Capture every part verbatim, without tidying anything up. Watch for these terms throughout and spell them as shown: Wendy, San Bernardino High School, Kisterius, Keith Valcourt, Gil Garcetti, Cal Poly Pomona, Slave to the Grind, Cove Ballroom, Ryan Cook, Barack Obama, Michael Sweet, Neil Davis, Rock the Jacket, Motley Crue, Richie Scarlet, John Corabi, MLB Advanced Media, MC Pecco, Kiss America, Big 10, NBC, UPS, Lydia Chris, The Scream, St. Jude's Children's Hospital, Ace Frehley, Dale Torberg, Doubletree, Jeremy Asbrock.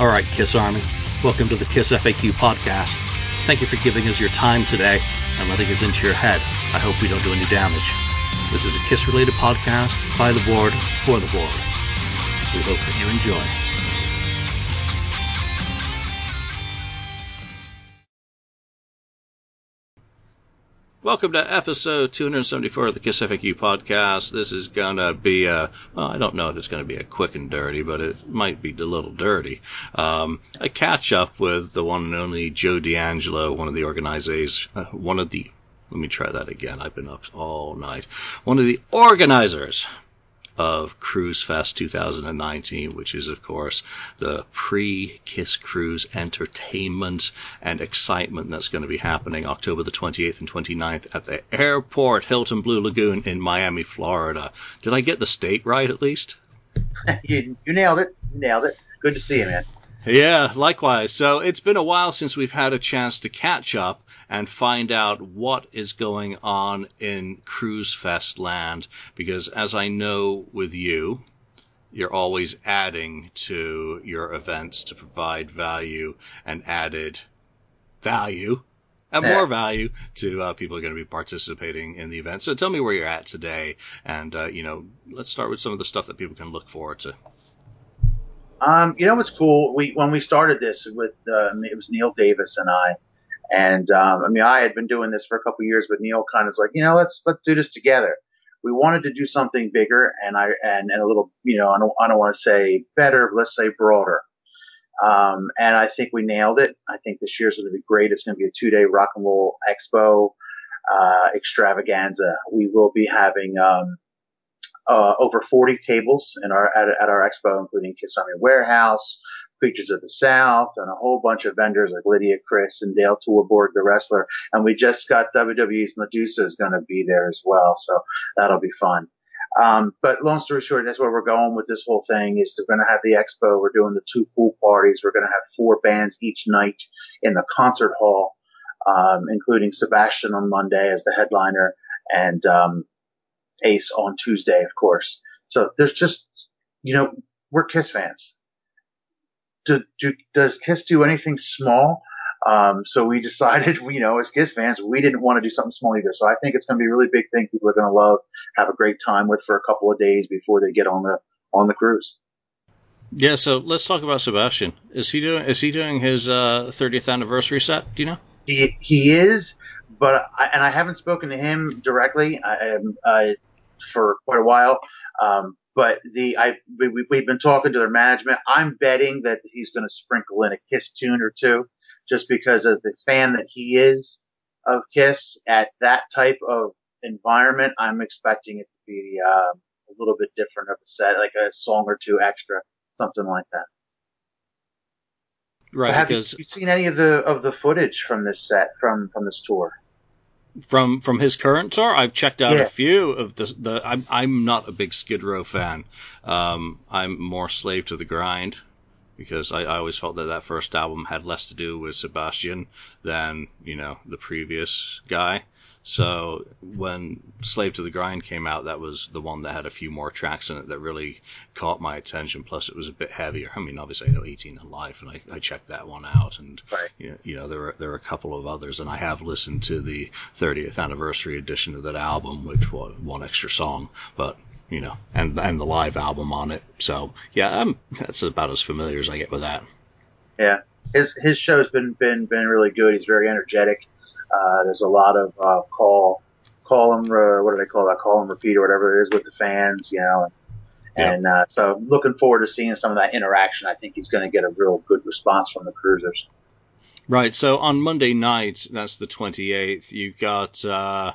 All right, Kiss Army, welcome to the Kiss F A Q podcast. Thank you for giving us your time today and letting us into your head. I hope we don't do any damage. This is a Kiss-related podcast by the board, for the board. We hope that you enjoy. Welcome to episode two seventy-four of the Kiss F A Q podcast. This is going to be a, well, I don't know if it's going to be a quick and dirty, but it might be a little dirty. Um, a catch-up with the one and only Joe D'Angelo, one of the organizers, uh, one of the, let me try that again, I've been up all night, one of the organizers of Cruise Fest two thousand nineteen, which is, of course, the pre-Kiss Cruise entertainment and excitement that's going to be happening October the twenty-eighth and twenty-ninth at the airport, Hilton Blue Lagoon in Miami, Florida. Did I get the state right, at least? you, you nailed it. You nailed it. Good to see you, man. Yeah, likewise. So it's been a while since we've had a chance to catch up and find out what is going on in Cruise Fest land, because as I know with you, you're always adding to your events to provide value and added value and more value to uh, people who are going to be participating in the event. So tell me where you're at today, and uh, you know, let's start with some of the stuff that people can look forward to. Um, you know what's cool? We when we started this with uh, it was Neil Davis and I, and um, I mean I had been doing this for a couple of years, but Neil kind of was like, you know, let's let's do this together. We wanted to do something bigger, and I and, and a little, you know, I don't I don't want to say better, but let's say broader. Um, and I think we nailed it. I think this year's going to be great. It's going to be a two day rock and roll expo uh, extravaganza. We will be having. Um, Uh, over forty tables in our, at, at our expo, including Kiss Army Warehouse, Creatures of the South, and a whole bunch of vendors like Lydia Chris and Dale Torberg, the wrestler. And we just got W W E's Madusa is going to be there as well. So that'll be fun. Um, but long story short, that's where we're going with this whole thing is we're going to have the expo. We're doing the two pool parties. We're going to have four bands each night in the concert hall, um, including Sebastian on Monday as the headliner and, um, Ace on Tuesday, of course. So there's just, you know, we're Kiss fans. Do, do, does Kiss do anything small? Um, so we decided, you know, as Kiss fans, we didn't want to do something small either. So I think it's going to be a really big thing people are going to love, have a great time with for a couple of days before they get on the, on the cruise. Yeah. So let's talk about Sebastian. Is he doing, is he doing his, uh, thirtieth anniversary set? Do you know? He, he is. But I, and I haven't spoken to him directly I, I, for quite a while. Um, but the I we, we've been talking to their management. I'm betting that he's going to sprinkle in a Kiss tune or two, just because of the fan that he is of Kiss. At that type of environment, I'm expecting it to be uh, a little bit different of a set, like a song or two extra, something like that. Right. Have because you seen any of the of the footage from this set from, from this tour? From from his current tour, I've checked out yeah. a few of the the. I'm I'm not a big Skid Row fan. Um, I'm more Slave to the Grind, because I, I always felt that that first album had less to do with Sebastian than, you know, the previous guy. So when Slave to the Grind came out, that was the one that had a few more tracks in it that really caught my attention. Plus, it was a bit heavier. I mean, obviously, I know eighteen and Life, and I, I checked that one out. And, right. you, know, you know, there were, there were a couple of others. And I have listened to the thirtieth anniversary edition of that album, which was one extra song. But, you know, and and the live album on it. So, yeah, I'm, that's about as familiar as I get with that. Yeah. His his show's been, been, been really good. He's very energetic. Uh, there's a lot of, uh, call, call them, uh, what do they call that? Call them repeat or whatever it is with the fans, you know, and, yeah. and uh, so looking forward to seeing some of that interaction. I think he's going to get a real good response from the cruisers. Right. So on Monday night, that's the twenty-eighth, you've got, uh,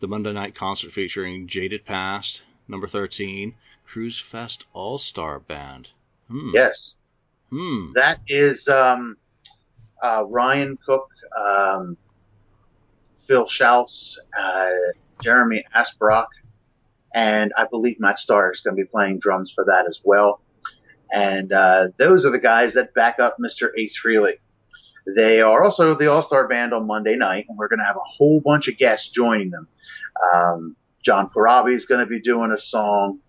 the Monday night concert featuring Jaded Past, number thirteen, Cruise Fest All-Star Band. Hmm. Yes. Hmm. That is, um, uh, Ryan Cook, um, Bill Schaus, uh, Jeremy Asbrock, and I believe Matt Starr is going to be playing drums for that as well. And uh, those are the guys that back up Mister Ace Frehley. They are also the All-Star Band on Monday night, and we're going to have a whole bunch of guests joining them. Um, John Corabi is going to be doing a song.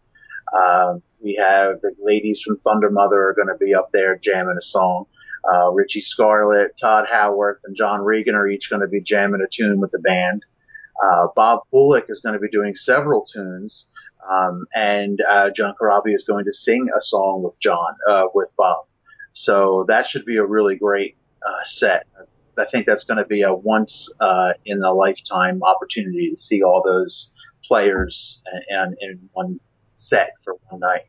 Uh, we have the ladies from Thunder Mother are going to be up there jamming a song. Uh, Richie Scarlet, Todd Howarth, and John Regan are each going to be jamming a tune with the band. Uh, Bob Kulick is going to be doing several tunes, um, and uh, John Corabi is going to sing a song with John, uh, with Bob. So that should be a really great uh, set. I think that's going to be a once uh, in a lifetime opportunity to see all those players and in one set for one night.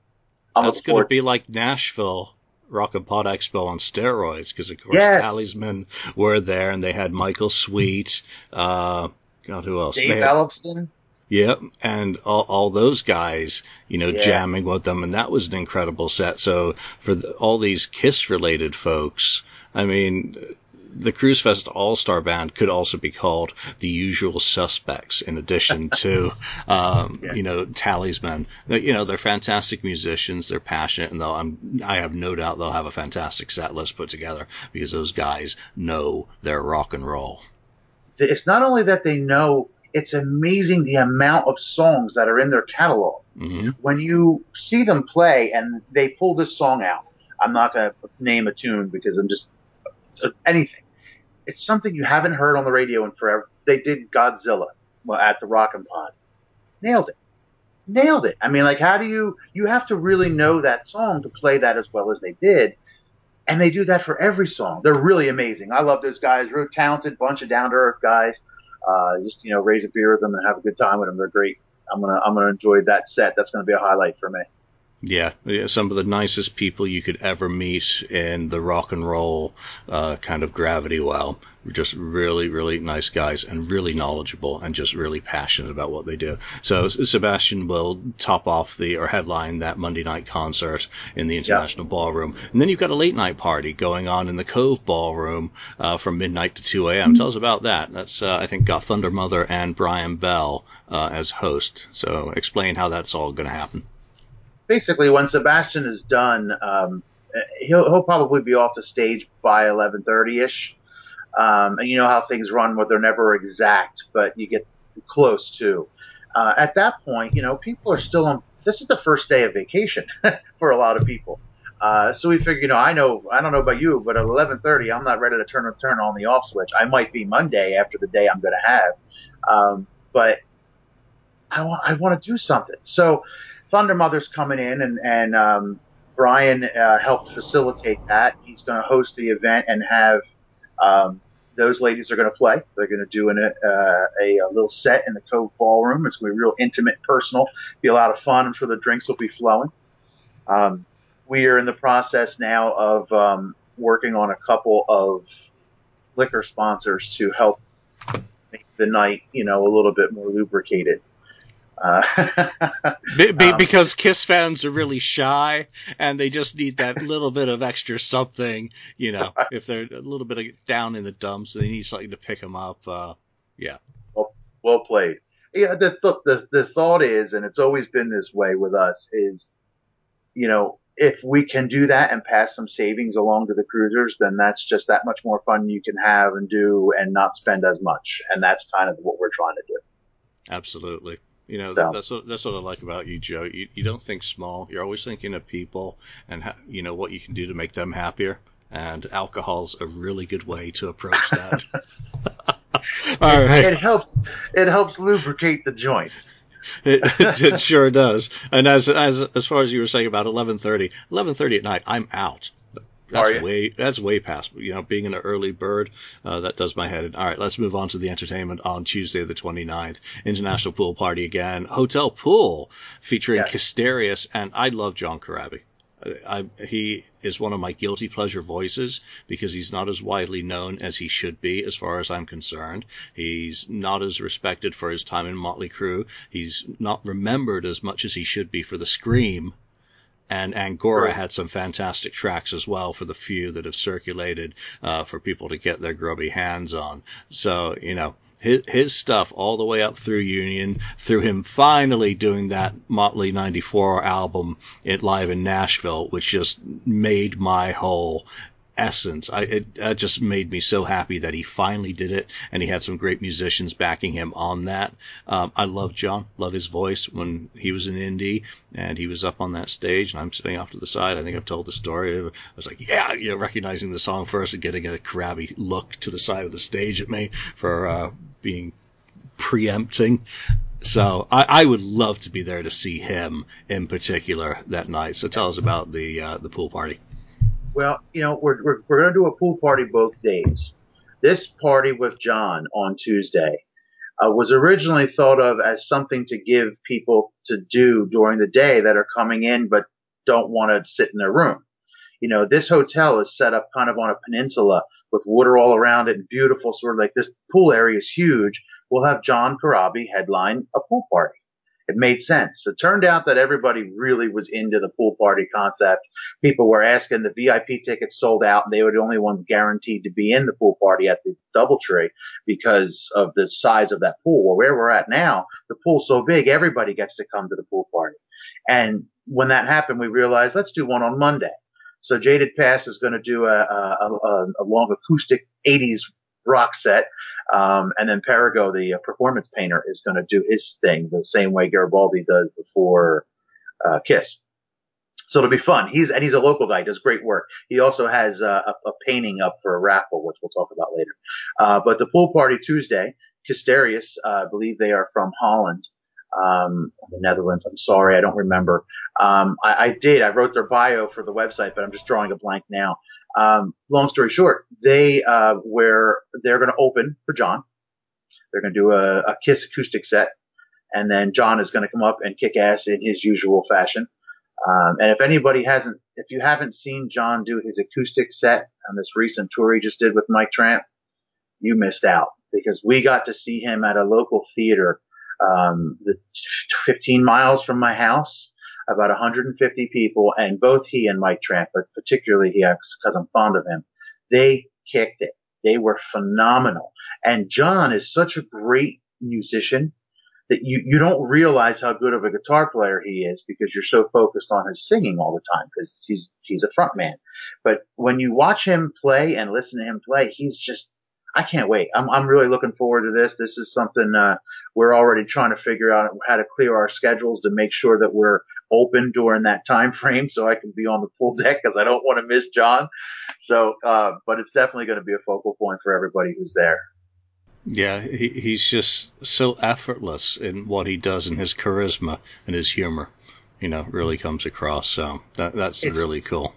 I'm it's going to be like Nashville Rock and Pod Expo on steroids, because of course yes. Talisman were there, and they had Michael Sweet, uh, God, who else? Dave Ellison. Yep, yeah, and all, all those guys, you know, yeah. jamming with them, and that was an incredible set. So for the, all these Kiss-related folks, I mean, the Cruise Fest All-Star Band could also be called the Usual Suspects, in addition to, um, yeah. you know, Talisman. You know, they're fantastic musicians. They're passionate, and they'll, I'm, I have no doubt they'll have a fantastic set list put together, because those guys know their rock and roll. It's not only that they know, it's amazing the amount of songs that are in their catalog. Mm-hmm. When you see them play and they pull this song out, I'm not going to name a tune because I'm just anything. It's something you haven't heard on the radio in forever. They did Godzilla at the Rockin' Pod. Nailed it. Nailed it. I mean, like, how do you, you have to really know that song to play that as well as they did. And they do that for every song. They're really amazing. I love those guys. Real talented, bunch of down-to-earth guys. Uh, just, you know, raise a beer with them and have a good time with them. They're great. I'm going to I'm gonna enjoy that set. That's going to be a highlight for me. Yeah, some of the nicest people you could ever meet in the rock and roll uh, kind of gravity well. Just really, really nice guys, and really knowledgeable, and just really passionate about what they do. So Sebastian will top off the or headline that Monday night concert in the International yeah. Ballroom. And then you've got a late night party going on in the Cove Ballroom uh, from midnight to two a.m. Mm-hmm. Tell us about that. That's, uh, I think, got Thunder Mother and Brian Bell uh, as host. So explain how that's all going to happen. Basically, when Sebastian is done, um, he'll, he'll probably be off the stage by eleven thirty ish. Um, and you know how things run where they're never exact, but you get close to. Uh, at that point, you know, people are still on. This is the first day of vacation for a lot of people. Uh, so we figure, you know, I know, I don't know about you, but at eleven thirty, I'm not ready to turn, turn on the off switch. I might be Monday after the day I'm going to have. Um, but I want, I want to do something. So Thunder Mother's coming in, and, and um, Brian uh, helped facilitate that. He's going to host the event and have um, those ladies are going to play. They're going to do an, uh, a, a little set in the Cove Ballroom. It's going to be real intimate, personal. Be a lot of fun. I'm sure the drinks will be flowing. Um, we are in the process now of um, working on a couple of liquor sponsors to help make the night, you know, a little bit more lubricated. Uh, um, because Kiss fans are really shy, and they just need that little bit of extra something, you know. If they're a little bit of down in the dumps, they need something to pick them up. Uh, yeah, well, well played. Yeah, the, th- the the thought is, and it's always been this way with us, is, you know, if we can do that and pass some savings along to the cruisers, then that's just that much more fun you can have and do, and not spend as much. And that's kind of what we're trying to do. Absolutely. You know, so. that's, what, that's what I like about you, Joe. You, you don't think small. You're always thinking of people and, ha- you know, what you can do to make them happier. And alcohol's a really good way to approach that. All it, right. It helps, it helps lubricate the joint. It, it, it sure does. And as, as, as far as you were saying about eleven thirty, eleven thirty at night, I'm out. That's way that's way past, you know, being an early bird. Uh, that does my head in. All right, let's move on to the entertainment on Tuesday the twenty-ninth. International Pool Party again. Hotel Pool featuring yes. Kisterius, and I love John Corabi. I, I, he is one of my guilty pleasure voices because he's not as widely known as he should be, as far as I'm concerned. He's not as respected for his time in Motley Crue. He's not remembered as much as he should be for the Scream. And Angora had some fantastic tracks as well for the few that have circulated uh, for people to get their grubby hands on. So, you know, his, his stuff all the way up through Union, through him finally doing that Motley ninety-four album, It Live in Nashville, which just made my whole essence. I, it, it just made me so happy that he finally did it, and he had some great musicians backing him on that. Um, I love John, love his voice when he was in Indy, and he was up on that stage, and I'm sitting off to the side. I think I've told the story. I was like, yeah, you know, recognizing the song first and getting a Corabi look to the side of the stage at me for uh, being preempting. So I, I would love to be there to see him in particular that night. So tell us about the uh, the pool party. Well, you know, we're we're, we're going to do a pool party both days. This party with John on Tuesday uh, was originally thought of as something to give people to do during the day that are coming in but don't want to sit in their room. You know, this hotel is set up kind of on a peninsula with water all around it and beautiful, sort of like this pool area is huge. We'll have John Corabi headline a pool party. It made sense. It turned out that everybody really was into the pool party concept. People were asking. The V I P tickets sold out, and they were the only ones guaranteed to be in the pool party at the Doubletree because of the size of that pool. Well, where we're at now, the pool's so big, everybody gets to come to the pool party. And when that happened, we realized, let's do one on Monday. So Jaded Past is going to do a, a, a, a long acoustic eighties rock set. Um, and then Perrigo, the uh, performance painter, is going to do his thing the same way Garibaldi does before uh, Kiss. So it'll be fun. He's and he's a local guy, does great work. He also has uh, a, a painting up for a raffle, which we'll talk about later. Uh, but the pool party Tuesday, Kisterius, uh, I believe they are from Holland, um, the Netherlands. I'm sorry, I don't remember. Um, I, I did. I wrote their bio for the website, but I'm just drawing a blank now. Um, long story short, they, uh, where they're going to open for John. They're going to do a, a Kiss acoustic set, and then John is going to come up and kick ass in his usual fashion. Um, and if anybody hasn't, if you haven't seen John do his acoustic set on this recent tour he just did with Mike Tramp, you missed out, because we got to see him at a local theater, um, the fifteen miles from my house. About one hundred fifty people, and both he and Mike Tramp, but particularly he, because I'm fond of him, they kicked it. They were phenomenal. And John is such a great musician that you, you don't realize how good of a guitar player he is because you're so focused on his singing all the time because he's, he's a front man. But when you watch him play and listen to him play, he's just, I can't wait. I'm, I'm really looking forward to this. This is something, uh, we're already trying to figure out how to clear our schedules to make sure that we're open during that time frame so I can be on the pool deck because I don't want to miss John. So, uh, but it's definitely going to be a focal point for everybody who's there. Yeah, he, he's just so effortless in what he does, and his charisma and his humor, you know, really comes across. So that, that's it's, really cool.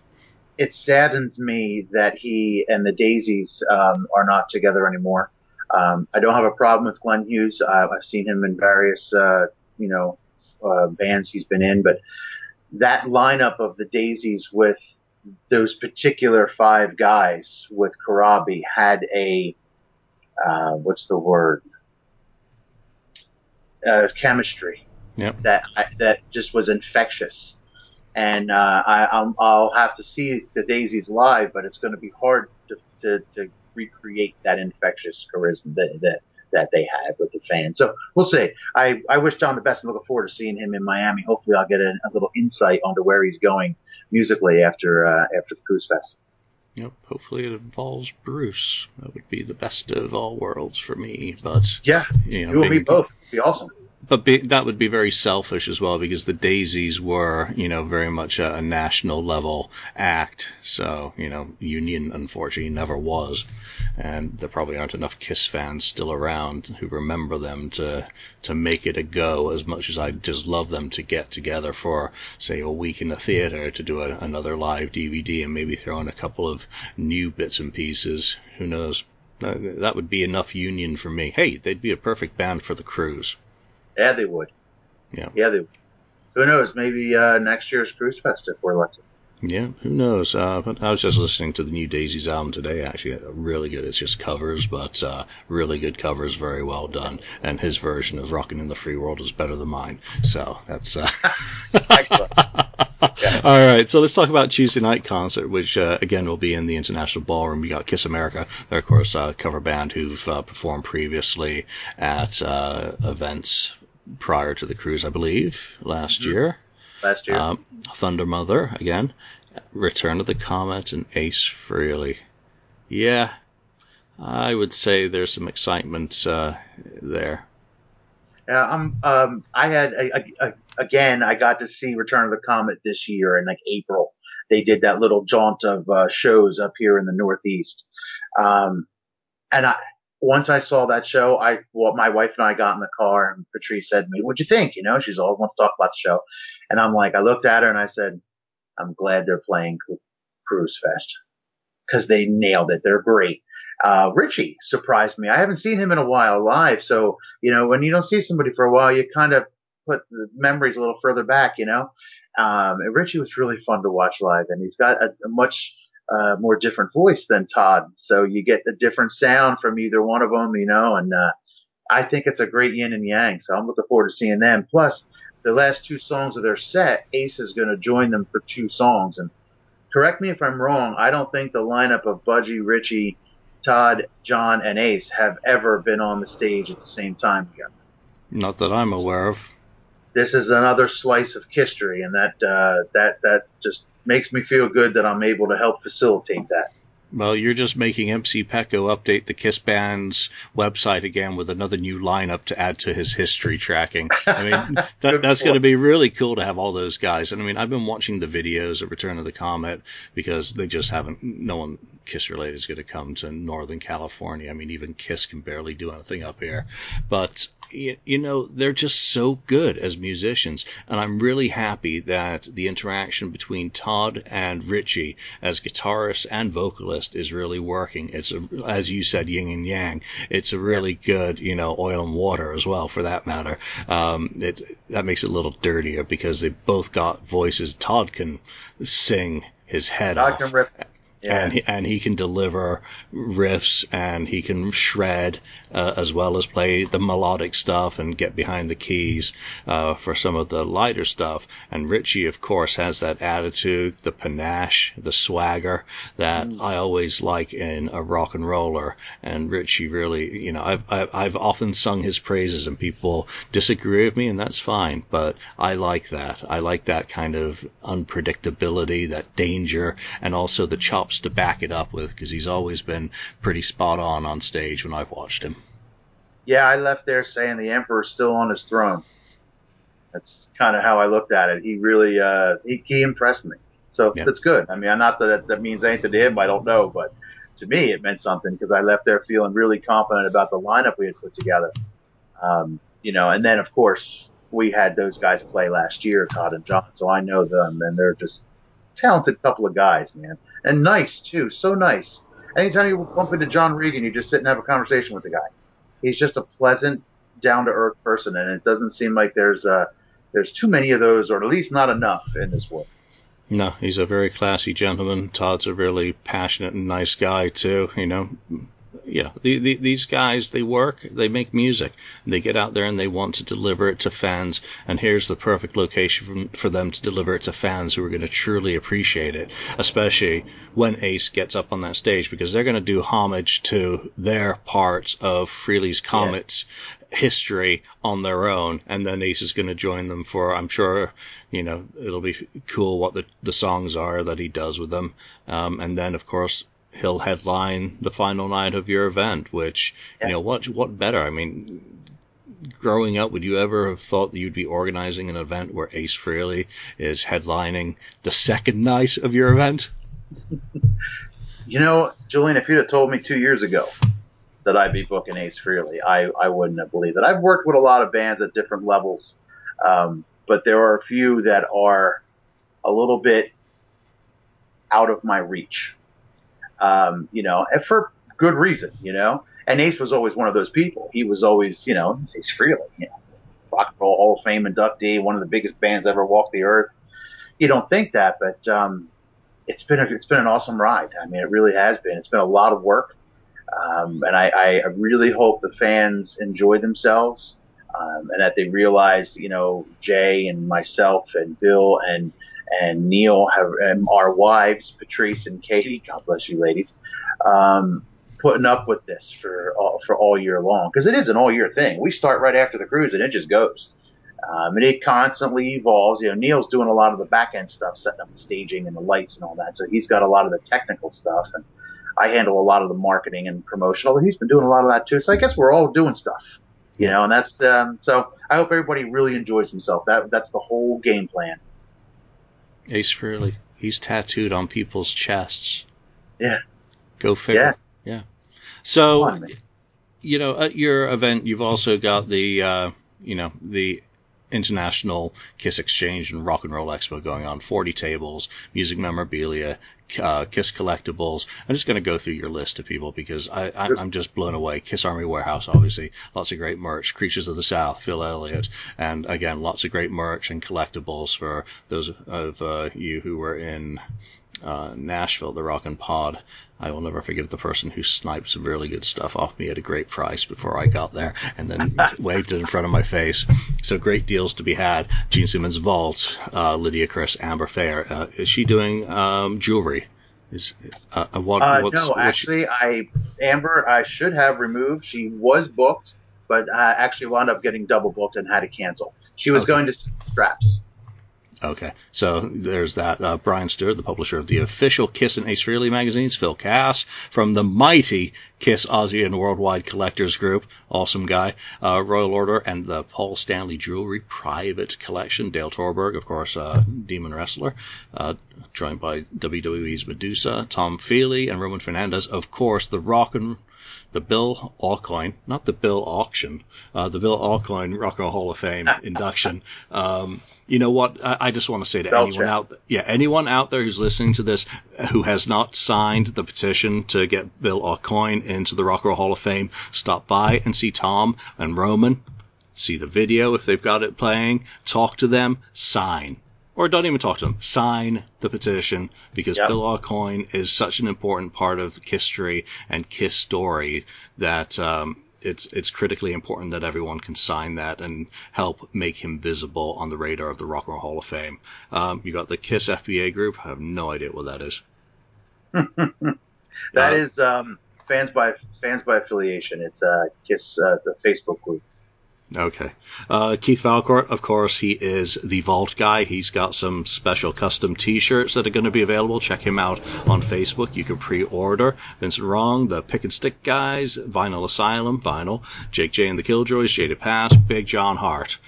It saddens me that he and the Daisies um, are not together anymore. Um, I don't have a problem with Glenn Hughes. Uh, I've seen him in various, uh, you know, uh, bands he's been in. But that lineup of the Daisies with those particular five guys with Corabi had a, uh, what's the word, uh, chemistry yep. that I, that just was infectious. And uh, I, I'm, I'll have to see the Daisies live, but it's going to be hard to, to, to recreate that infectious charisma that, that that they had with the fans. So we'll see. I, I wish John the best. I'm looking forward to seeing him in Miami. Hopefully, I'll get a, a little insight onto where he's going musically after uh, after the Cruise Fest. Yep. Hopefully, it involves Bruce. That would be the best of all worlds for me. But yeah, you know, you and me both. It'd be awesome. But be, that would be very selfish as well, because the Daisies were, you know, very much a, a national level act. So, you know, Union, unfortunately, never was. And there probably aren't enough Kiss fans still around who remember them to to make it a go, as much as I just love them to get together for, say, a week in the theater to do a, another live D V D and maybe throw in a couple of new bits and pieces. Who knows? That would be enough Union for me. Hey, they'd be a perfect band for the Cruise. Yeah, they would. Yeah. Yeah, they would. Who knows? Maybe uh, next year's Cruise Fest if we're lucky. Yeah, who knows? Uh, but I was just listening to the new Daisies album today, actually. Really good. It's just covers, but uh, really good covers, very well done. And his version of Rockin' in the Free World is better than mine. So that's... Uh... Excellent. Yeah. All right, so let's talk about Tuesday night concert, which, uh, again, will be in the International Ballroom. We got Kiss America. They're, of course, a cover band who've uh, performed previously at uh, events prior to the Cruise, I believe, last mm-hmm. year. Last year. Um, Thunder Mother, again. Return of the Comet and Ace Frehley. Yeah, I would say there's some excitement uh, there. Yeah, I'm. Um, I had a, a, again. I got to see Return of the Comet this year in like April. They did that little jaunt of uh, shows up here in the Northeast, um, and I. Once I saw that show, I, well, my wife and I got in the car and Patrice said to me, what'd you think? You know, she's all, I want to talk about the show. And I'm like, I looked at her and I said, I'm glad they're playing Cruise Fest because they nailed it. They're great. Uh, Richie surprised me. I haven't seen him in a while live. So, you know, when you don't see somebody for a while, you kind of put the memories a little further back, you know? Um, and Richie was really fun to watch live and he's got a, a much, uh more different voice than Todd, so you get a different sound from either one of them, you know, and uh I think it's a great yin and yang, so I'm looking forward to seeing them. Plus, the last two songs of their set, Ace is going to join them for two songs, and correct me if I'm wrong, I don't think the lineup of Budgie, Richie, Todd, John, and Ace have ever been on the stage at the same time together. Not that I'm aware of. This is another slice of history, and that uh that that just makes me feel good that I'm able to help facilitate that. Well, you're just making M C Pecco update the Kiss Band's website again with another new lineup to add to his history tracking. I mean, that, that's going to be really cool to have all those guys. And I mean, I've been watching the videos of Return of the Comet because they just haven't. No one Kiss related is going to come to Northern California. I mean, even Kiss can barely do anything up here. But You, you know, they're just so good as musicians, and I'm really happy that the interaction between Todd and Richie as guitarist and vocalist is really working. It's a, as you said, yin and yang. It's a really good, you know, oil and water as well, for that matter. Um, it that makes it a little dirtier because they both got voices. Todd can sing his head Todd off. Can rip. Yeah. And, he, and he can deliver riffs and he can shred uh, as well as play the melodic stuff and get behind the keys uh, for some of the lighter stuff. And Richie, of course, has that attitude, the panache, the swagger that mm. I always like in a rock and roller. And Richie really, you know, I've, I've, I've often sung his praises and people disagree with me, and that's fine. But I like that. I like that kind of unpredictability, that danger, and also the chop to back it up with, because he's always been pretty spot on on stage when I've watched him. Yeah, I left there saying the Emperor's still on his throne. That's kind of how I looked at it. He really, uh, he, he impressed me. So yeah. That's good. I mean, not that that means anything to him, I don't know, but to me it meant something because I left there feeling really confident about the lineup we had put together. Um, you know, and then of course we had those guys play last year, Todd and John, so I know them and they're just talented couple of guys, man. And nice, too. So nice. Anytime you bump into John Regan, you just sit and have a conversation with the guy. He's just a pleasant, down-to-earth person, and it doesn't seem like there's uh, there's too many of those, or at least not enough in this world. No, he's a very classy gentleman. Todd's a really passionate and nice guy, too, you know. Yeah, the, the, these guys, they work, they make music, they get out there and they want to deliver it to fans, and here's the perfect location for, for them to deliver it to fans who are going to truly appreciate it, especially when Ace gets up on that stage, because they're going to do homage to their parts of Frehley's Comet's yeah. history on their own, and then Ace is going to join them for, I'm sure, you know, it'll be cool what the, the songs are that he does with them, um, and then, of course, he'll headline the final night of your event, which, yeah. you know, what what better? I mean, growing up, would you ever have thought that you'd be organizing an event where Ace Frehley is headlining the second night of your event? You know, Julian, if you'd have told me two years ago that I'd be booking Ace Frehley, I, I wouldn't have believed it. I've worked with a lot of bands at different levels, um, but there are a few that are a little bit out of my reach. Um, you know, and for good reason, you know, and Ace was always one of those people. He was always, you know, Ace Frehley, you know, Rock and Roll Hall of Fame inductee, one of the biggest bands ever walked the earth. You don't think that, but, um, it's been, a, it's been an awesome ride. I mean, it really has been. It's been a lot of work. Um, and I, I really hope the fans enjoy themselves, um, and that they realize, you know, Jay and myself and Bill and, and Neil, have, and our wives, Patrice and Katie, God bless you ladies, um, putting up with this for all, for all year long. Because it is an all-year thing. We start right after the cruise, and it just goes. Um, and it constantly evolves. You know, Neil's doing a lot of the back end stuff, setting up the staging and the lights and all that. So he's got a lot of the technical stuff, and I handle a lot of the marketing and promotional. He's been doing a lot of that too. So I guess we're all doing stuff, you know. And that's um, so I hope everybody really enjoys himself. That that's the whole game plan. Ace Frehley, he's tattooed on people's chests. Yeah. Go figure. Yeah. yeah. So, on, you know, at your event, you've also got the, uh, you know, the International Kiss Exchange and Rock and Roll Expo going on. forty tables, music memorabilia, uh, Kiss collectibles. I'm just going to go through your list of people because I, I, I'm just blown away. Kiss Army Warehouse, obviously. Lots of great merch. Creatures of the South, Phil Elliott. And, again, lots of great merch and collectibles for those of uh, you who were in... Uh, Nashville, the Rock and Pod. I will never forgive the person who sniped some really good stuff off me at a great price before I got there and then waved it in front of my face. So great deals to be had. Gene Simmons Vault, uh, Lydia Chris, Amber Fair. Uh, is she doing um, jewelry? Is uh, what, uh, what's, No, what's actually, she... I Amber, I should have removed. She was booked, but I actually wound up getting double booked and had to cancel. She was okay. going to straps. Okay, so there's that. Uh, Brian Stewart, the publisher of the official Kiss and Ace Frehley magazines. Phil Cass from the mighty Kiss Aussie and Worldwide Collectors Group. Awesome guy. Uh, Royal Order and the Paul Stanley Jewelry Private Collection. Dale Torberg, of course, uh, Demon Wrestler, uh, joined by W W E's Madusa. Tom Feely and Roman Fernandez. Of course, the Rock and... The Bill Alcoin, not the Bill Auction, uh, the Bill Alcoin Rock and Roll Hall of Fame induction. Um, you know what? I, I just want to say to Belcher. anyone out, th- yeah, anyone out there who's listening to this who has not signed the petition to get Bill Alcoin into the Rock and Roll Hall of Fame, stop by and see Tom and Roman. See the video if they've got it playing. Talk to them. Sign. Or don't even talk to them. Sign the petition because yep. Bill Alcoin is such an important part of history and Kiss story that um, it's it's critically important that everyone can sign that and help make him visible on the radar of the Rock and Roll Hall of Fame. Um, you got the Kiss F B A group. I have no idea what that is. that uh, is um, fans by fans by affiliation. It's uh, Kiss. Uh, it's a Facebook group. Okay. Uh, Keith Valcourt, of course, he is the Vault guy. He's got some special custom T-shirts that are going to be available. Check him out on Facebook. You can pre-order. Vincent Wrong, the Pick and Stick guys, Vinyl Asylum, Vinyl, Jake J and the Killjoys, Jaded Past, Big John Hart.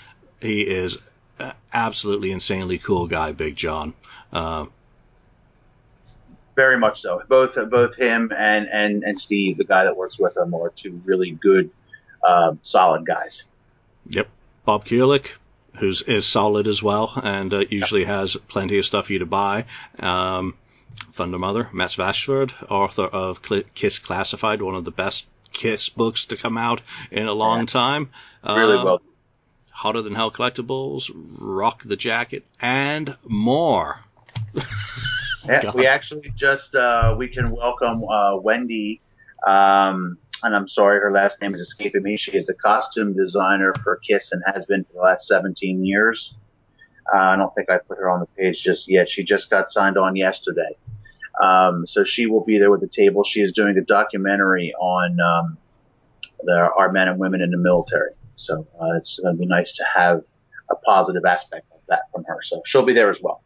He is an absolutely insanely cool guy, Big John. Uh, Very much so. Both both him and, and, and Steve, the guy that works with him, are two really good, uh, solid guys. Yep. Bob Kulick, who is solid as well and uh, usually yep. has plenty of stuff for you to buy. Um, Thunder Mother, Matt Vashford, author of Kiss Classified, one of the best Kiss books to come out in a long yeah. time. Really um, well. Hotter Than Hell Collectibles, Rock the Jacket, and more. yeah, God. We actually just, uh, we can welcome uh, Wendy. Um, and I'm sorry, her last name is escaping me. She is the costume designer for Kiss and has been for the last seventeen years. Uh, I don't think I put her on the page just yet. She just got signed on yesterday. Um, so she will be there with the table. She is doing a documentary on um, the, our men and women in the military. So uh, it's going to be nice to have a positive aspect of that from her. So she'll be there as well.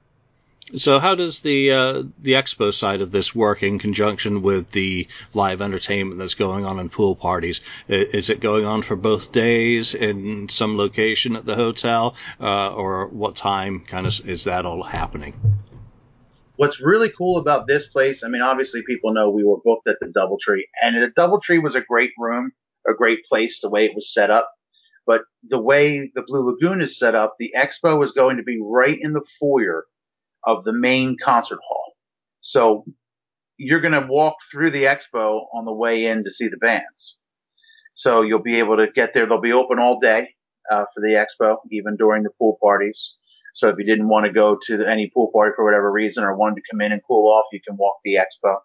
So how does the uh, the expo side of this work in conjunction with the live entertainment that's going on and pool parties? Is it going on for both days in some location at the hotel, uh, or what time kind of is that all happening? What's really cool about this place, I mean, obviously people know we were booked at the Doubletree, and the Doubletree was a great room, a great place, the way it was set up. But the way the Blue Lagoon is set up, the expo is going to be right in the foyer of the main concert hall. So you're going to walk through the expo on the way in to see the bands. So you'll be able to get there. They'll be open all day uh, for the expo, even during the pool parties. So if you didn't want to go to any pool party for whatever reason or wanted to come in and cool off, you can walk the expo.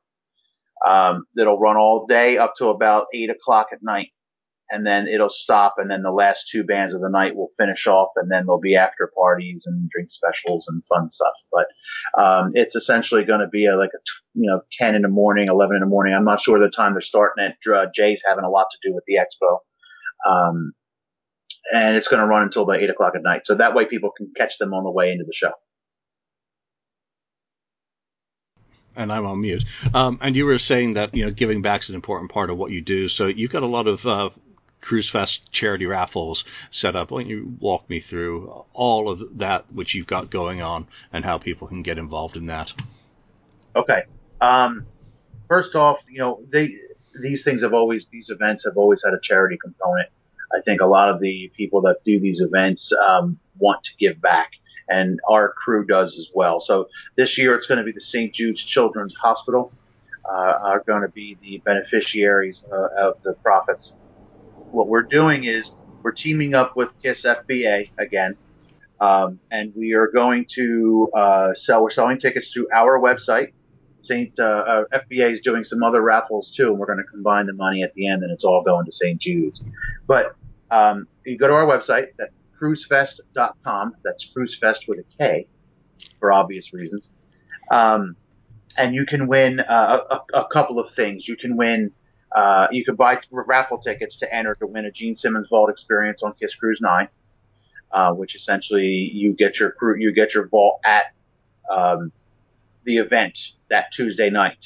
Um, it'll run all day up to about eight o'clock at night. And then it'll stop, and then the last two bands of the night will finish off, and then there'll be after parties and drink specials and fun stuff. But um it's essentially going to be a, like a you know ten in the morning, eleven in the morning. I'm not sure the time they're starting it. Uh, Jay's having a lot to do with the expo. Um and it's going to run until about eight o'clock at night. So that way people can catch them on the way into the show. And I'm on mute. Um, and you were saying that, you know, giving back is an important part of what you do. So you've got a lot of uh, Cruise Fest charity raffles set up. Why don't you walk me through all of that, which you've got going on, and how people can get involved in that? Okay. Um, first off, you know, they, these things have always, these events have always had a charity component. I think a lot of the people that do these events um, want to give back. And our crew does as well. So this year it's going to be the Saint Jude's Children's Hospital uh, are going to be the beneficiaries uh, of the profits. What we're doing is we're teaming up with Kiss F B A again, um, and we are going to uh, sell. We're selling tickets through our website. Saint uh, uh, F B A is doing some other raffles too, and we're going to combine the money at the end, and it's all going to Saint Jude's. But um, you go to our website. That's cruise fest dot com. That's cruisefest with a K for obvious reasons. Um, and you can win uh, a, a couple of things. You can win, uh, you can buy raffle tickets to enter to win a Gene Simmons Vault experience on Kiss Cruise nine, uh, which essentially you get your crew, you get your vault at, um, the event that Tuesday night.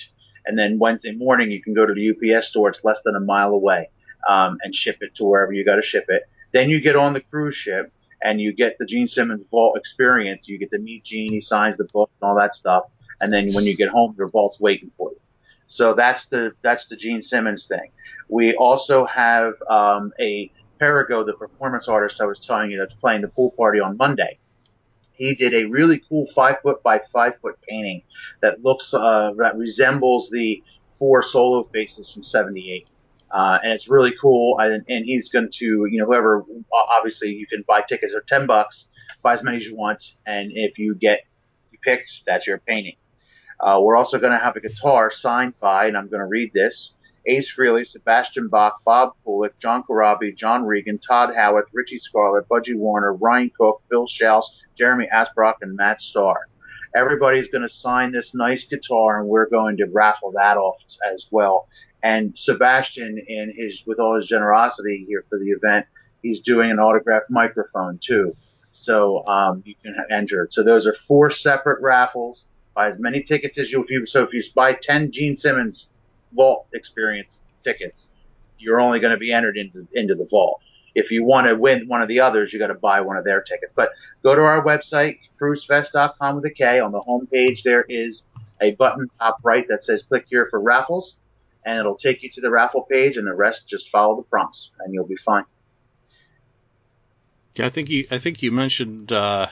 And then Wednesday morning, you can go to the U P S store. It's less than a mile away, um, and ship it to wherever you got to ship it. Then you get on the cruise ship and you get the Gene Simmons Vault experience. You get to meet Gene, he signs the book and all that stuff. And then when you get home, your vault's waiting for you. So that's the, that's the Gene Simmons thing. We also have, um, a Perrigo, the performance artist I was telling you that's playing the pool party on Monday. He did a really cool five foot by five foot painting that looks, uh, that resembles the four solo faces from seventy-eight. Uh, and it's really cool. And, and he's going to, you know, whoever, obviously you can buy tickets for ten bucks, buy as many as you want. And if you get picked, that's your painting. Uh, we're also going to have a guitar signed by, and I'm going to read this, Ace Frehley, Sebastian Bach, Bob Kulick, John Corabi, John Regan, Todd Howarth, Richie Scarlet, Budgie Warner, Ryan Cook, Phil Schaus, Jeremy Asbrock, and Matt Starr. Everybody's going to sign this nice guitar, and we're going to raffle that off as well. And Sebastian, in his, with all his generosity here for the event, he's doing an autographed microphone too. So, um, you can enter. So those are four separate raffles. Buy as many tickets as you, if you, so if you buy ten Gene Simmons Vault experience tickets, you're only going to be entered into, into the vault. If you want to win one of the others, you got to buy one of their tickets. But go to our website, cruise fest dot com with a K. On the homepage, there is a button top right that says click here for raffles. And it'll take you to the raffle page, and the rest just follow the prompts, and you'll be fine. Yeah, I think you, I think you mentioned uh,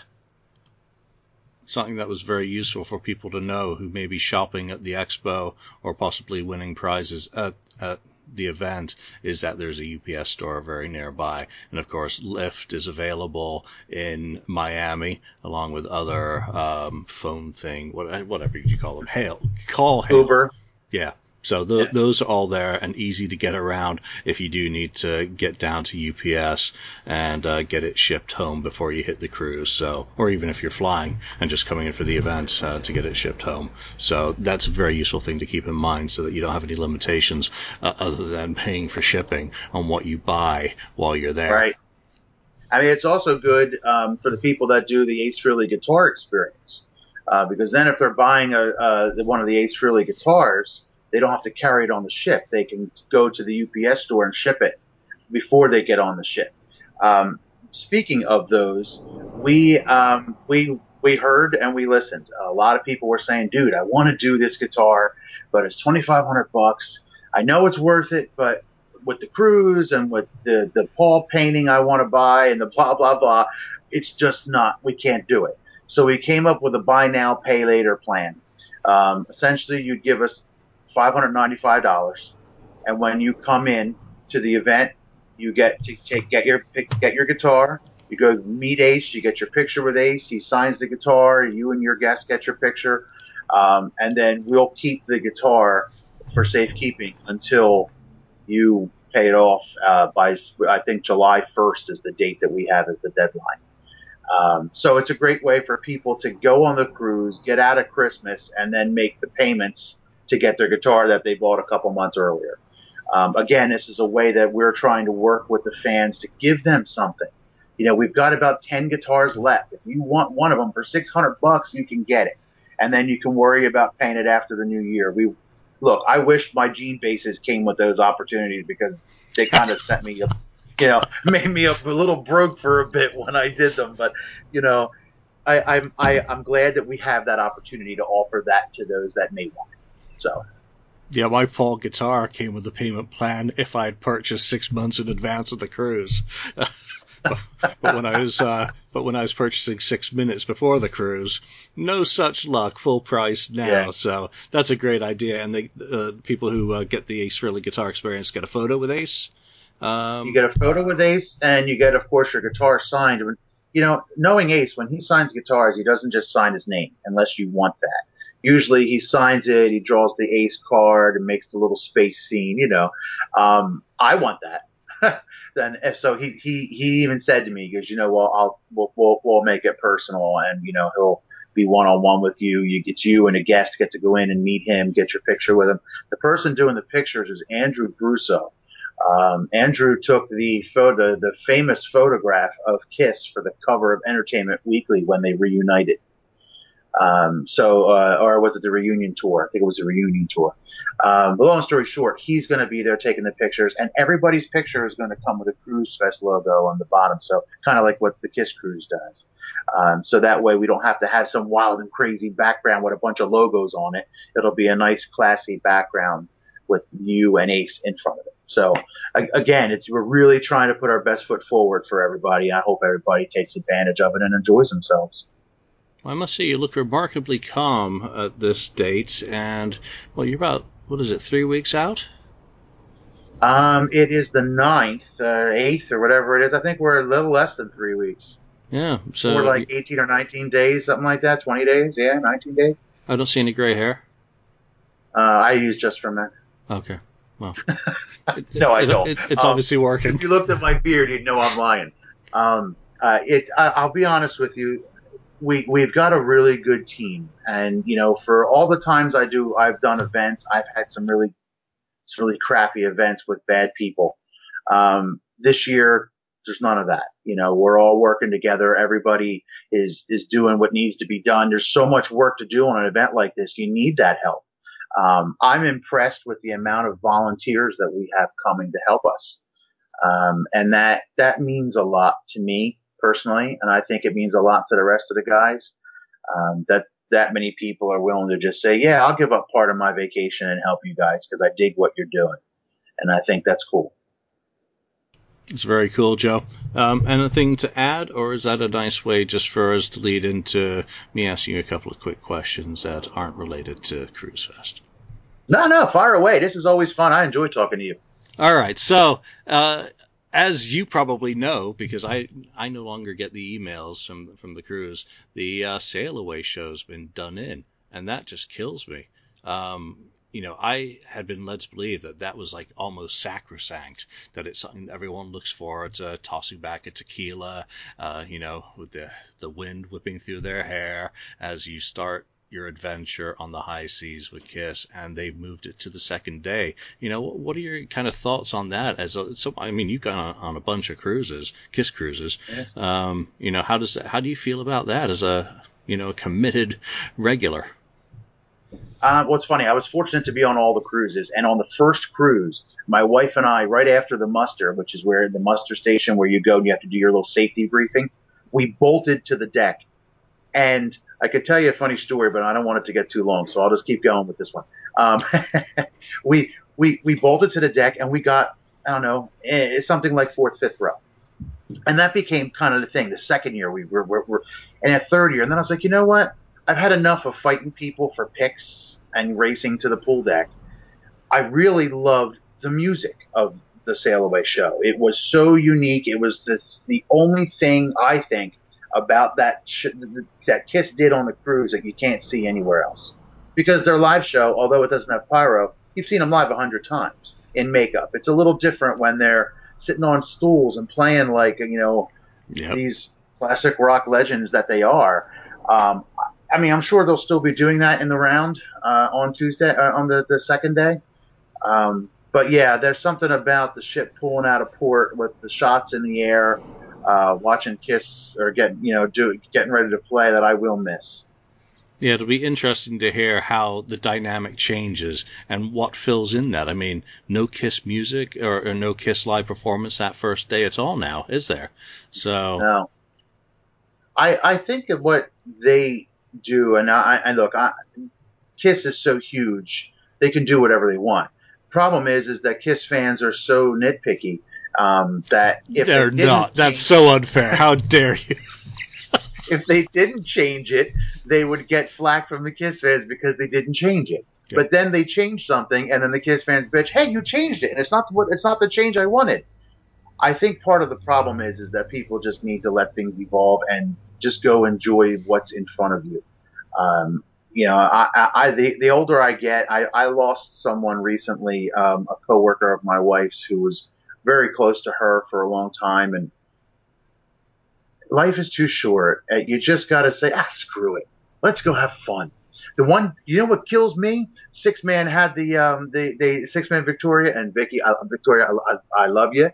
something that was very useful for people to know who may be shopping at the expo or possibly winning prizes at, at the event, is that there's a U P S store very nearby. And, of course, Lyft is available in Miami, along with other um, phone thing, whatever you call them, hail, call hail. Uber. Yeah. So the, yeah. Those are all there and easy to get around if you do need to get down to U P S and uh, get it shipped home before you hit the cruise. So, or even if you're flying and just coming in for the event uh, to get it shipped home. So that's a very useful thing to keep in mind so that you don't have any limitations uh, other than paying for shipping on what you buy while you're there. Right. I mean, it's also good um, for the people that do the Ace Frehley guitar experience uh, because then if they're buying a, uh, one of the Ace Frehley guitars, they don't have to carry it on the ship. They can go to the U P S store and ship it before they get on the ship. Um, speaking of those, we um, we we heard and we listened. A lot of people were saying, "Dude, I want to do this guitar, but it's twenty-five hundred bucks. I know it's worth it, but with the cruise and with the the Paul painting I want to buy and the blah blah blah, it's just not. We can't do it." So we came up with a buy now, pay later plan. Um, essentially, you'd give us five hundred ninety-five dollars, and when you come in to the event, you get to take get your pick, get your guitar. You go meet Ace. You get your picture with Ace. He signs the guitar. You and your guests get your picture, um, and then we'll keep the guitar for safekeeping until you pay it off. Uh, by I think July first is the date that we have as the deadline. Um, so it's a great way for people to go on the cruise, get out of Christmas, and then make the payments to get their guitar that they bought a couple months earlier. Um, again, this is a way that we're trying to work with the fans to give them something. You know, we've got about ten guitars left. If you want one of them for six hundred bucks, you can get it. And then you can worry about paying it after the new year. We Look, I wish my Gene basses came with those opportunities, because they kind of sent me up, you know, made me up a little broke for a bit when I did them. But, you know, I, I'm I, I'm glad that we have that opportunity to offer that to those that may want it. So, yeah, my fall guitar came with a payment plan if I had purchased six months in advance of the cruise. but, but when I was uh, but when I was purchasing six minutes before the cruise, no such luck. Full price now. Yeah. So that's a great idea. And the uh, people who uh, get the Ace Frehley Guitar Experience get a photo with Ace. Um, you get a photo with Ace, and you get, of course, your guitar signed. You know, knowing Ace, when he signs guitars, he doesn't just sign his name unless you want that. Usually he signs it, he draws the Ace card and makes the little space scene, you know. Um, I want that. Then so he, he, he even said to me, he goes, you know, well, I'll, we'll, we'll, we'll make it personal, and, you know, he'll be one-on-one with you. You get you and a guest get to go in and meet him, get your picture with him. The person doing the pictures is Andrew Brusso. Um, Andrew took the photo, the famous photograph of Kiss for the cover of Entertainment Weekly when they reunited. Um, so, uh, or was it the reunion tour? I think it was the reunion tour. Um, but long story short, he's going to be there taking the pictures, and everybody's picture is going to come with a Cruise Fest logo on the bottom. So kind of like what the Kiss Cruise does. Um, so that way we don't have to have some wild and crazy background with a bunch of logos on it. It'll be a nice, classy background with you and Ace in front of it. So again, it's, we're really trying to put our best foot forward for everybody. I hope everybody takes advantage of it and enjoys themselves. Well, I must say, you look remarkably calm at this date, and, well, you're about, what is it, three weeks out? Um, it is the ninth, uh, eighth, or whatever it is. I think we're a little less than three weeks. Yeah. So we're like eighteen or nineteen days, something like that, twenty days, yeah, nineteen days. I don't see any gray hair. Uh, I use Just for Men. Okay. Well, it, no, I don't. It, it, it's um, obviously working. If you looked at my beard, you'd know I'm lying. Um, uh, it, I, I'll be honest with you. We, we've got a really good team. And, you know, for all the times I do, I've done events, I've had some really, really crappy events with bad people. Um, this year, there's none of that. You know, we're all working together. Everybody is, is doing what needs to be done. There's so much work to do on an event like this. You need that help. Um, I'm impressed with the amount of volunteers that we have coming to help us. Um, and that, that means a lot to me personally. And I think it means a lot to the rest of the guys. Um, that, that many people are willing to just say, yeah, I'll give up part of my vacation and help you guys because I dig what you're doing. And I think that's cool. It's very cool, Joe. Um, anything to add, or is that a nice way just for us to lead into me asking you a couple of quick questions that aren't related to Cruise Fest? No, no, fire away. This is always fun. I enjoy talking to you. All right. So uh, as you probably know, because I, I no longer get the emails from, from the cruise, the uh, sail away show's been done in, and that just kills me. Um You know, I had been led to believe that that was like almost sacrosanct, that it's something everyone looks forward to, tossing back a tequila, uh, you know, with the, the wind whipping through their hair as you start your adventure on the high seas with Kiss, and they've moved it to the second day. You know, what are your kind of thoughts on that? As a, so, I mean, you've gone on, on a bunch of cruises, Kiss cruises. Yeah. Um, you know, how does that, how do you feel about that as a, you know, committed regular? Uh, well, it's funny. I was fortunate to be on all the cruises, and on the first cruise, my wife and I, right after the muster, which is where the muster station where you go and you have to do your little safety briefing, we bolted to the deck. And I could tell you a funny story, but I don't want it to get too long, so I'll just keep going with this one. Um, we we we bolted to the deck, and we got, I don't know, eh, something like fourth, fifth row. And that became kind of the thing. The second year we were, we're, we're and a third year, and then I was like, you know what? I've had enough of fighting people for picks and racing to the pool deck. I really loved the music of the Sail Away show. It was so unique. It was this, the only thing I think about that sh- that Kiss did on the cruise that you can't see anywhere else. Because their live show, although it doesn't have pyro, you've seen them live a hundred times in makeup. It's a little different when they're sitting on stools and playing like, you know, yep, these classic rock legends that they are. Um, I mean, I'm sure they'll still be doing that in the round uh, on Tuesday, uh, on the, the second day. Um, but, yeah, there's something about the ship pulling out of port with the shots in the air uh, watching Kiss or getting, you know, do, getting ready to play that I will miss. Yeah, it'll be interesting to hear how the dynamic changes and what fills in that. I mean, no Kiss music or, or no Kiss live performance that first day at all now, is there? So no. I I think of what they do, and I, I look, I, Kiss is so huge, they can do whatever they want. Problem is, is that Kiss fans are so nitpicky um, that if they're they not, change, that's so unfair. How dare you? If they didn't change it, they would get flack from the Kiss fans because they didn't change it. Yeah. But then they changed something, and then the Kiss fans bitch, "Hey, you changed it, and it's not what it's not the change I wanted." I think part of the problem is is that people just need to let things evolve and just go enjoy what's in front of you. Um, you know, I, I, I the, the older I get, I, I lost someone recently, um, a coworker of my wife's who was very close to her for a long time, and life is too short. You just got to say, ah, screw it. Let's go have fun. The one, you know what kills me? Six Man had the, um, the, the Six Man Victoria and Vicky, uh, Victoria, I, I, I love you.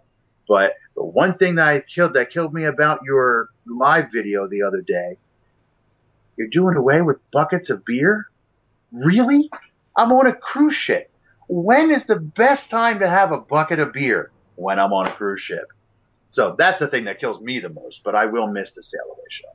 But the one thing that I killed, that killed me about your live video the other day, you're doing away with buckets of beer? Really? I'm on a cruise ship. When is the best time to have a bucket of beer? When I'm on a cruise ship. So that's the thing that kills me the most, but I will miss the sail away show.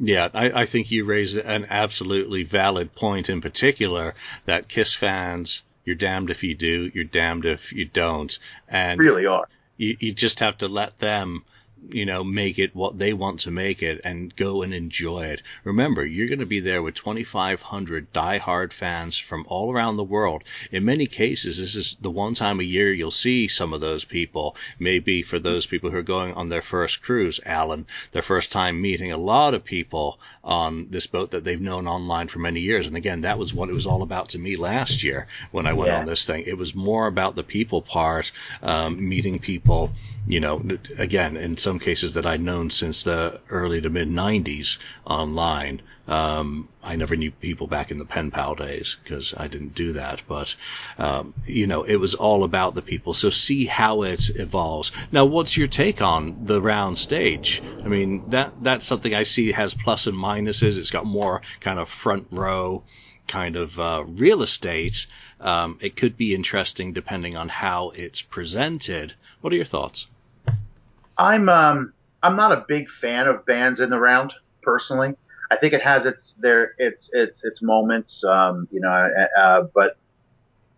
Yeah, I, I think you raise an absolutely valid point in particular that Kiss fans, you're damned if you do, you're damned if you don't. And really are. You, you just have to let them, you know, make it what they want to make it and go and enjoy it. Remember, you're going to be there with twenty-five hundred diehard fans from all around the world. In many cases, this is the one time a year you'll see some of those people. Maybe for those people who are going on their first cruise, Alan, their first time meeting a lot of people on this boat that they've known online for many years. And again, that was what it was all about to me last year when I went yeah. on this thing. It was more about the people part, um, meeting people, you know, again, in some cases that I'd known since the early to mid nineties online. Um, I never knew people back in the pen pal days because I didn't do that. But, um, you know, it was all about the people. So see how it evolves. Now, what's your take on the round stage? I mean, that that's something I see has plus and minuses. It's got more kind of front row kind of uh, real estate. Um, it could be interesting depending on how it's presented. What are your thoughts? I'm um I'm not a big fan of bands in the round personally. I think it has its their its its its moments, um you know, uh, uh, but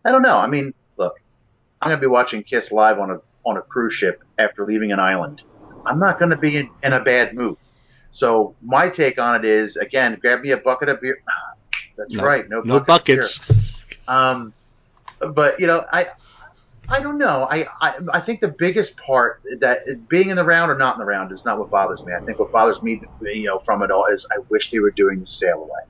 I don't know. I mean, look, I'm gonna be watching Kiss live on a on a cruise ship after leaving an island. I'm not gonna be in, in a bad mood. So my take on it is, again, grab me a bucket of beer. That's no, right, no, no buckets. Beer. Um, but you know, I. I don't know. I, I I think the biggest part that being in the round or not in the round is not what bothers me. I think what bothers me, you know, from it all is I wish they were doing the sail away.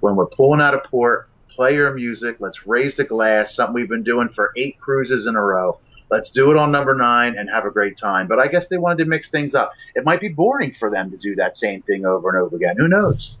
When we're pulling out of port, play your music. Let's raise the glass. Something we've been doing for eight cruises in a row. Let's do it on number nine and have a great time. But I guess they wanted to mix things up. It might be boring for them to do that same thing over and over again. Who knows?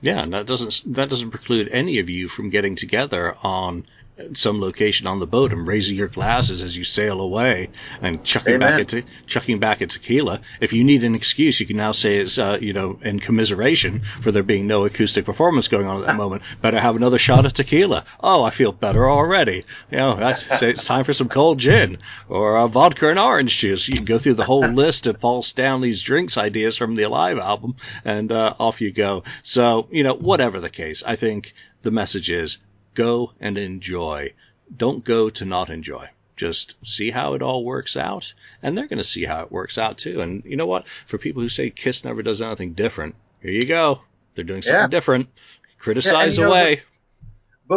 Yeah, and that doesn't that doesn't preclude any of you from getting together on some location on the boat and raising your glasses as you sail away and chucking Amen. back a te- chucking back a tequila. If you need an excuse, you can now say it's uh, you know, in commiseration for there being no acoustic performance going on at that moment. Better have another shot of tequila. Oh, I feel better already. You know, I say it's time for some cold gin or uh, vodka and orange juice. You can go through the whole list of Paul Stanley's drinks ideas from the Alive album, and uh, off you go. So you know, whatever the case, I think the message is, go and enjoy. Don't go to not enjoy. Just see how it all works out, and they're going to see how it works out too. And you know what? For people who say Kiss never does anything different, here you go. They're doing something yeah. different. Criticize yeah, away. Know,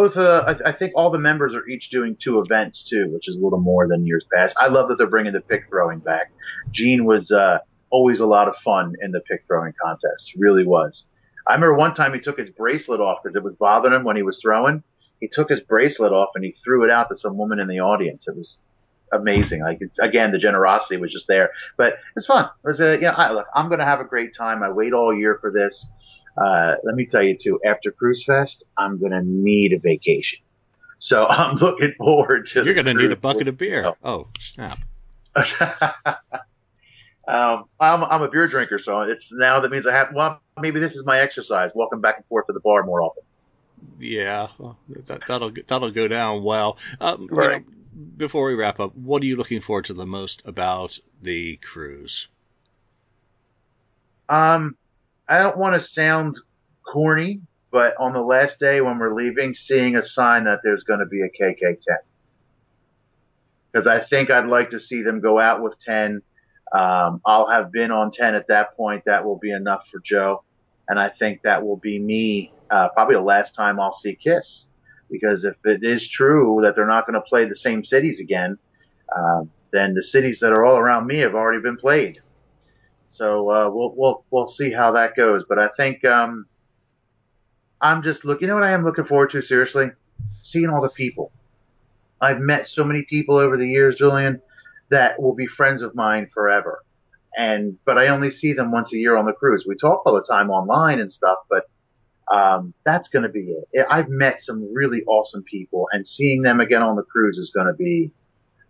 both, uh, I, I think all the members are each doing two events too, which is a little more than years past. I love that they're bringing the pick throwing back. Gene was uh, always a lot of fun in the pick throwing contest. Really was. I remember one time he took his bracelet off because it was bothering him when he was throwing. He took his bracelet off and he threw it out to some woman in the audience. It was amazing. Like, again, the generosity was just there, but it's fun. It was a, you know, I, look, I'm going to have a great time. I wait all year for this. Uh, let me tell you too, after Cruise Fest, I'm going to need a vacation. So I'm looking forward to You're going to need a bucket of beer. Oh, snap. Um, I'm, I'm a beer drinker, so it's now that means I have, well, maybe this is my exercise, walking back and forth to the bar more often. Yeah, that, that'll that'll go down well. Um, right. You know, before we wrap up, what are you looking forward to the most about the cruise? Um, I don't want to sound corny, but on the last day when we're leaving, seeing a sign that there's going to be a K K ten. Because I think I'd like to see them go out with ten. Um, I'll have been on ten at that point. That will be enough for Joe. And I think that will be me, uh, probably the last time I'll see Kiss. Because if it is true that they're not going to play the same cities again, uh, then the cities that are all around me have already been played. So, uh, we'll, we'll, we'll see how that goes. But I think, um, I'm just look, you know what I am looking forward to, seriously? Seeing all the people. I've met so many people over the years, Julian, that will be friends of mine forever. And, but I only see them once a year on the cruise. We talk all the time online and stuff, but, um, that's going to be it. I've met some really awesome people, and seeing them again on the cruise is going to be,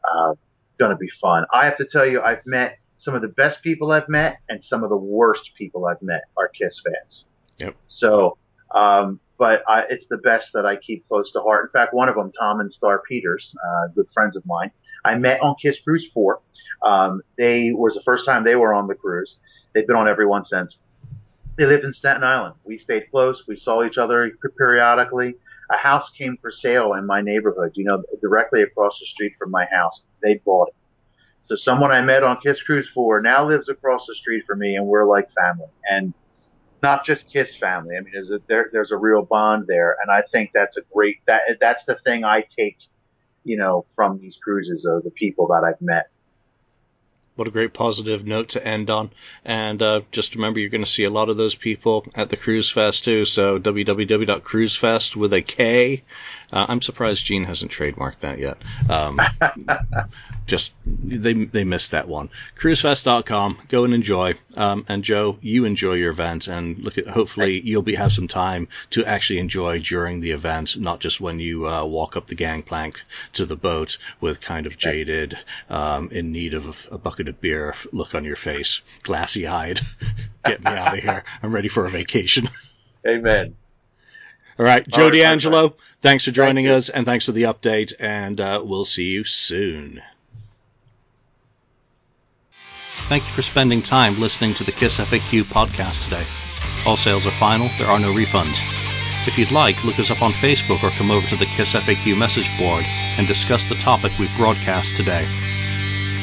uh, going to be fun. I have to tell you, I've met some of the best people I've met, and some of the worst people I've met are Kiss fans. Yep. So, um, but I, it's the best that I keep close to heart. In fact, one of them, Tom and Star Peters, uh, good friends of mine, I met on Kiss Cruise four. Um, they was the first time they were on the cruise. They've been on every one since. They lived in Staten Island. We stayed close. We saw each other periodically. A house came for sale in my neighborhood, you know, directly across the street from my house. They bought it. So someone I met on Kiss Cruise four now lives across the street from me, and we're like family. And not just Kiss family. I mean, there's a, there, there's a real bond there. And I think that's a great, that that's the thing I take, you know, from these cruises of the people that I've met. What a great positive note to end on. And uh, just remember, you're going to see a lot of those people at the Cruise Fest, too. So w w w dot cruise fest with a K. Uh, I'm surprised Gene hasn't trademarked that yet. Um, just they they missed that one. cruise fest dot com. Go and enjoy. Um, and, Joe, you enjoy your event. And look at, hopefully you'll be have some time to actually enjoy during the event, not just when you uh, walk up the gangplank to the boat with kind of jaded, um, in need of a, a bucket of beer look on your face, glassy eyed. Get me out of here. I'm ready for a vacation. Amen. All right, Joe D'Angelo, thanks for joining Thank us, and thanks for the update, and uh, we'll see you soon. Thank you for spending time listening to the Kiss F A Q podcast today. All sales are final. There are no refunds. If you'd like, look us up on Facebook or come over to the Kiss F A Q message board and discuss the topic we've broadcast today.